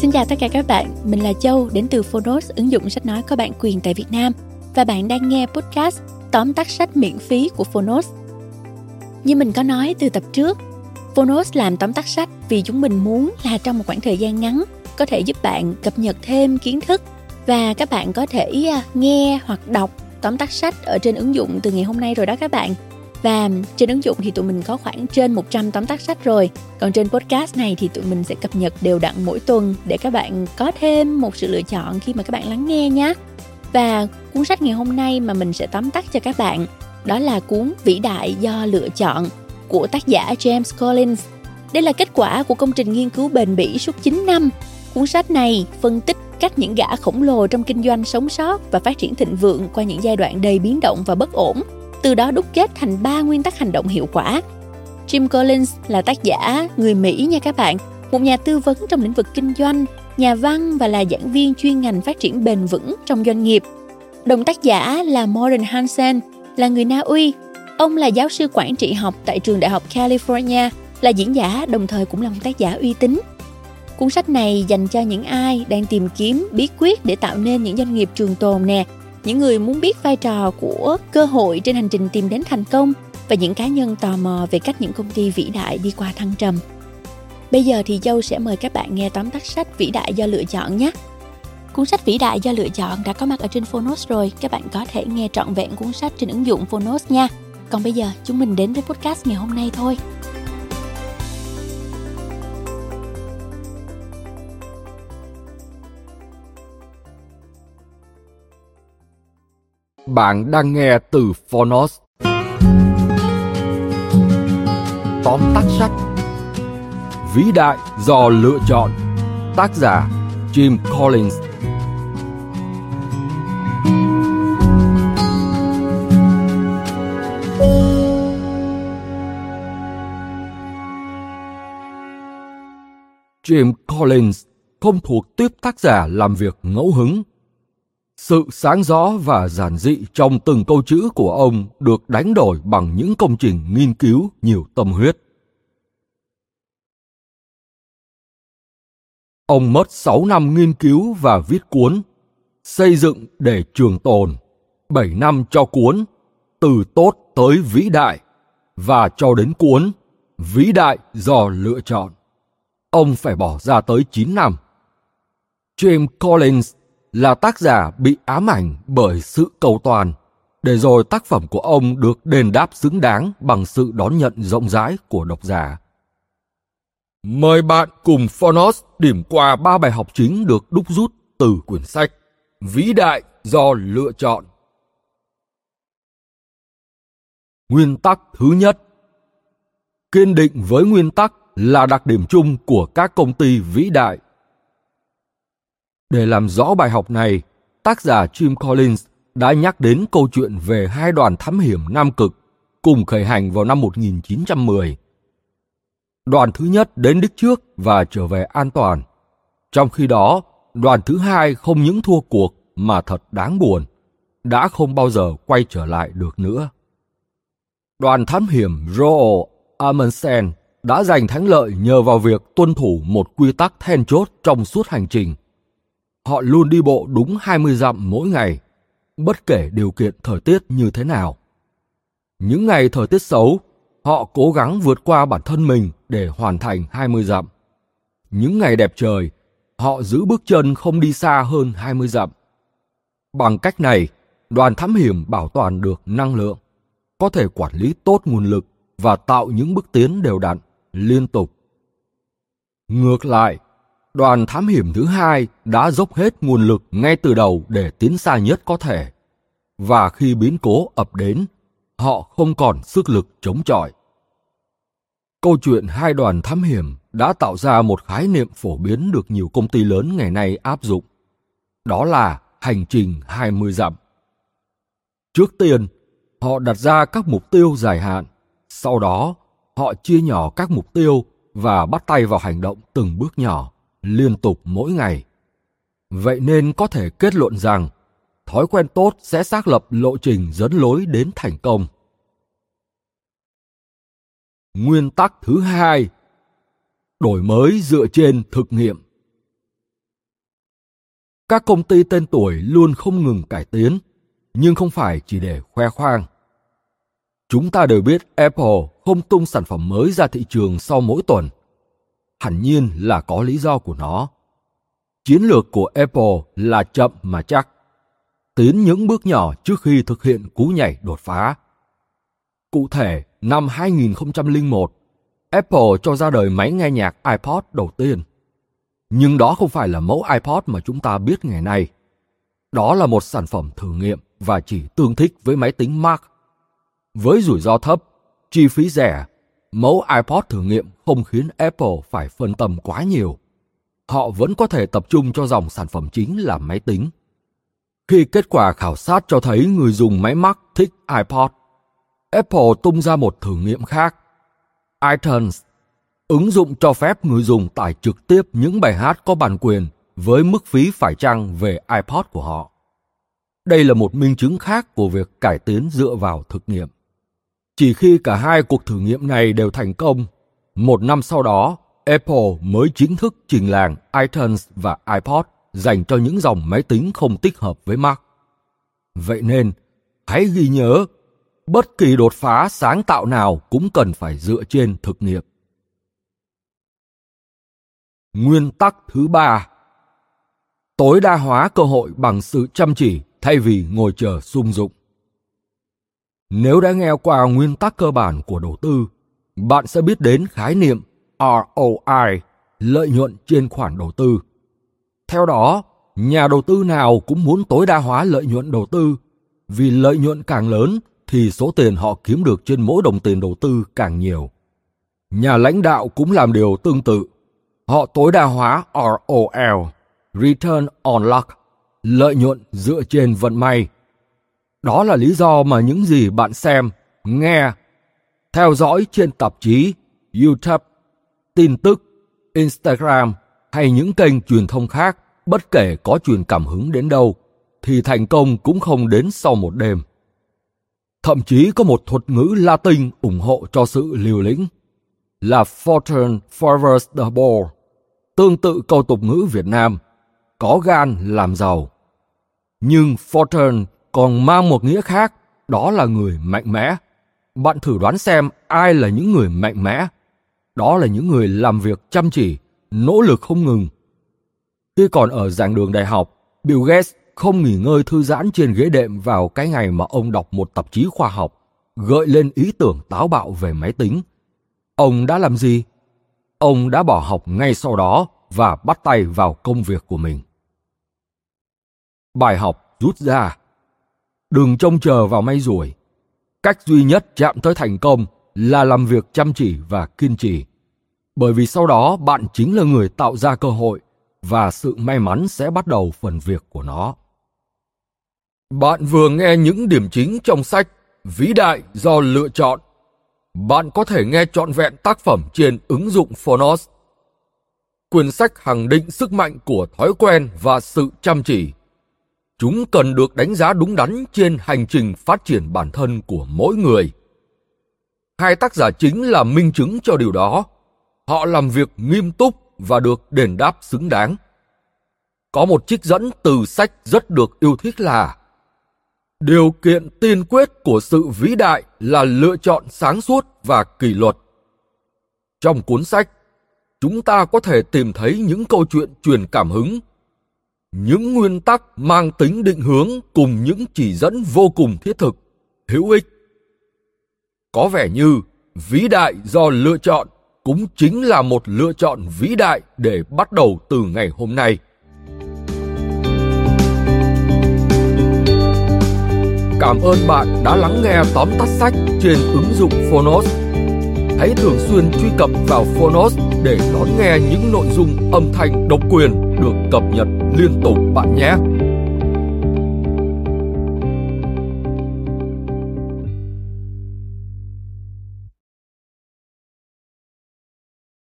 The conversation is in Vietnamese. Xin chào tất cả các bạn, mình là Châu đến từ Phonos, ứng dụng sách nói có bản quyền tại Việt Nam, và bạn đang nghe podcast tóm tắt sách miễn phí của Phonos. Như mình có nói từ tập trước, Phonos làm tóm tắt sách vì chúng mình muốn là trong một khoảng thời gian ngắn có thể giúp bạn cập nhật thêm kiến thức, và các bạn có thể nghe hoặc đọc tóm tắt sách ở trên ứng dụng từ ngày hôm nay rồi đó các bạn. Và trên ứng dụng thì tụi mình có khoảng trên 100 tóm tắt sách rồi. Còn trên podcast này thì tụi mình sẽ cập nhật đều đặn mỗi tuần để các bạn có thêm một sự lựa chọn khi mà các bạn lắng nghe nhé. Và cuốn sách ngày hôm nay mà mình sẽ tóm tắt cho các bạn đó là cuốn Vĩ đại do lựa chọn của tác giả James Collins. Đây là kết quả của công trình nghiên cứu bền bỉ suốt 9 năm. Cuốn sách này phân tích cách những gã khổng lồ trong kinh doanh sống sót và phát triển thịnh vượng qua những giai đoạn đầy biến động và bất ổn, từ đó đúc kết thành 3 nguyên tắc hành động hiệu quả. Jim Collins là tác giả người Mỹ nha các bạn, một nhà tư vấn trong lĩnh vực kinh doanh, nhà văn và là giảng viên chuyên ngành phát triển bền vững trong doanh nghiệp. Đồng tác giả là Morten Hansen, là người Na Uy. Ông là giáo sư quản trị học tại trường Đại học California, là diễn giả đồng thời cũng là một tác giả uy tín. Cuốn sách này dành cho những ai đang tìm kiếm bí quyết để tạo nên những doanh nghiệp trường tồn nè, những người muốn biết vai trò của cơ hội trên hành trình tìm đến thành công, và những cá nhân tò mò về cách những công ty vĩ đại đi qua thăng trầm. Bây giờ thì Châu sẽ mời các bạn nghe tóm tắt sách Vĩ đại do lựa chọn nhé. Cuốn sách Vĩ đại do lựa chọn đã có mặt ở trên Phonos rồi, các bạn có thể nghe trọn vẹn cuốn sách trên ứng dụng Phonos nha. Còn bây giờ chúng mình đến với podcast ngày hôm nay thôi. Bạn đang nghe từ Phonos. Tóm tắt sách Vĩ đại do lựa chọn, tác giả James Collins. James Collins không thuộc tiếp tác giả làm việc ngẫu hứng. Sự sáng rõ và giản dị trong từng câu chữ của ông được đánh đổi bằng những công trình nghiên cứu nhiều tâm huyết. Ông mất 6 năm nghiên cứu và viết cuốn Xây dựng để trường tồn, 7 năm cho cuốn Từ tốt tới vĩ đại, và cho đến cuốn Vĩ đại do lựa chọn, ông phải bỏ ra tới 9 năm. James Collins là tác giả bị ám ảnh bởi sự cầu toàn, để rồi tác phẩm của ông được đền đáp xứng đáng bằng sự đón nhận rộng rãi của độc giả. Mời bạn cùng Phonos điểm qua 3 bài học chính được đúc rút từ quyển sách Vĩ đại do lựa chọn. Nguyên tắc thứ nhất, kiên định với nguyên tắc là đặc điểm chung của các công ty vĩ đại. Để làm rõ bài học này, tác giả Jim Collins đã nhắc đến câu chuyện về 2 đoàn thám hiểm Nam Cực cùng khởi hành vào năm 1910. Đoàn thứ nhất đến đích trước và trở về an toàn. Trong khi đó, đoàn thứ hai không những thua cuộc mà thật đáng buồn, đã không bao giờ quay trở lại được nữa. Đoàn thám hiểm Roald Amundsen đã giành thắng lợi nhờ vào việc tuân thủ một quy tắc then chốt trong suốt hành trình. Họ luôn đi bộ đúng 20 dặm mỗi ngày, bất kể điều kiện thời tiết như thế nào. Những ngày thời tiết xấu, họ cố gắng vượt qua bản thân mình để hoàn thành 20 dặm. Những ngày đẹp trời, họ giữ bước chân không đi xa hơn 20 dặm. Bằng cách này, đoàn thám hiểm bảo toàn được năng lượng, có thể quản lý tốt nguồn lực và tạo những bước tiến đều đặn, liên tục. Ngược lại, đoàn thám hiểm thứ hai đã dốc hết nguồn lực ngay từ đầu để tiến xa nhất có thể, và khi biến cố ập đến, họ không còn sức lực chống chọi. Câu chuyện 2 đoàn thám hiểm đã tạo ra một khái niệm phổ biến được nhiều công ty lớn ngày nay áp dụng, đó là hành trình 20 dặm. Trước tiên, họ đặt ra các mục tiêu dài hạn, sau đó họ chia nhỏ các mục tiêu và bắt tay vào hành động từng bước nhỏ, liên tục mỗi ngày. Vậy nên có thể kết luận rằng thói quen tốt sẽ xác lập lộ trình dẫn lối đến thành công. Nguyên tắc thứ hai, đổi mới dựa trên thực nghiệm. Các công ty tên tuổi luôn không ngừng cải tiến, nhưng không phải chỉ để khoe khoang. Chúng ta đều biết Apple không tung sản phẩm mới ra thị trường sau mỗi tuần. Hẳn nhiên là có lý do của nó. Chiến lược của Apple là chậm mà chắc, tiến những bước nhỏ trước khi thực hiện cú nhảy đột phá. Cụ thể, năm 2001, Apple cho ra đời máy nghe nhạc iPod đầu tiên. Nhưng đó không phải là mẫu iPod mà chúng ta biết ngày nay. Đó là một sản phẩm thử nghiệm và chỉ tương thích với máy tính Mac. Với rủi ro thấp, chi phí rẻ, mẫu iPod thử nghiệm không khiến Apple phải phân tâm quá nhiều. Họ vẫn có thể tập trung cho dòng sản phẩm chính là máy tính. Khi kết quả khảo sát cho thấy người dùng máy Mac thích iPod, Apple tung ra một thử nghiệm khác, iTunes, ứng dụng cho phép người dùng tải trực tiếp những bài hát có bản quyền với mức phí phải chăng về iPod của họ. Đây là một minh chứng khác của việc cải tiến dựa vào thực nghiệm. Chỉ khi cả hai cuộc thử nghiệm này đều thành công, một năm sau đó, Apple mới chính thức trình làng iTunes và iPod dành cho những dòng máy tính không tích hợp với Mac. Vậy nên, hãy ghi nhớ, bất kỳ đột phá sáng tạo nào cũng cần phải dựa trên thực nghiệm. Nguyên tắc thứ 3. Tối đa hóa cơ hội bằng sự chăm chỉ thay vì ngồi chờ sung dụng. Nếu đã nghe qua nguyên tắc cơ bản của đầu tư, bạn sẽ biết đến khái niệm ROI, lợi nhuận trên khoản đầu tư. Theo đó, nhà đầu tư nào cũng muốn tối đa hóa lợi nhuận đầu tư, vì lợi nhuận càng lớn thì số tiền họ kiếm được trên mỗi đồng tiền đầu tư càng nhiều. Nhà lãnh đạo cũng làm điều tương tự. Họ tối đa hóa ROL, Return on Luck, lợi nhuận dựa trên vận may. Đó là lý do mà những gì bạn xem, nghe, theo dõi trên tạp chí, YouTube, tin tức, Instagram hay những kênh truyền thông khác, bất kể có truyền cảm hứng đến đâu, thì thành công cũng không đến sau một đêm. Thậm chí có một thuật ngữ Latin ủng hộ cho sự liều lĩnh là Fortune Favors the Bold, tương tự câu tục ngữ Việt Nam, có gan làm giàu. Nhưng Fortune còn mang một nghĩa khác, đó là người mạnh mẽ. Bạn thử đoán xem ai là những người mạnh mẽ. Đó là những người làm việc chăm chỉ, nỗ lực không ngừng. Khi còn ở giảng đường đại học, Bill Gates không nghỉ ngơi thư giãn trên ghế đệm vào cái ngày mà ông đọc một tạp chí khoa học, gợi lên ý tưởng táo bạo về máy tính. Ông đã làm gì? Ông đã bỏ học ngay sau đó và bắt tay vào công việc của mình. Bài học rút ra: đừng trông chờ vào may rủi. Cách duy nhất chạm tới thành công là làm việc chăm chỉ và kiên trì. Bởi vì sau đó bạn chính là người tạo ra cơ hội và sự may mắn sẽ bắt đầu phần việc của nó. Bạn vừa nghe những điểm chính trong sách Vĩ đại do lựa chọn. Bạn có thể nghe trọn vẹn tác phẩm trên ứng dụng Phonos. Quyển sách khẳng định sức mạnh của thói quen và sự chăm chỉ. Chúng cần được đánh giá đúng đắn trên hành trình phát triển bản thân của mỗi người. Hai tác giả chính là minh chứng cho điều đó. Họ làm việc nghiêm túc và được đền đáp xứng đáng. Có một trích dẫn từ sách rất được yêu thích là: điều kiện tiên quyết của sự vĩ đại là lựa chọn sáng suốt và kỷ luật. Trong cuốn sách, chúng ta có thể tìm thấy những câu chuyện truyền cảm hứng, những nguyên tắc mang tính định hướng cùng những chỉ dẫn vô cùng thiết thực, hữu ích. Có vẻ như vĩ đại do lựa chọn cũng chính là một lựa chọn vĩ đại để bắt đầu từ ngày hôm nay. Cảm ơn bạn đã lắng nghe tóm tắt sách trên ứng dụng Phonos. Hãy thường xuyên truy cập vào Phonos để đón nghe những nội dung âm thanh độc quyền được cập nhật liên tục bạn nhé.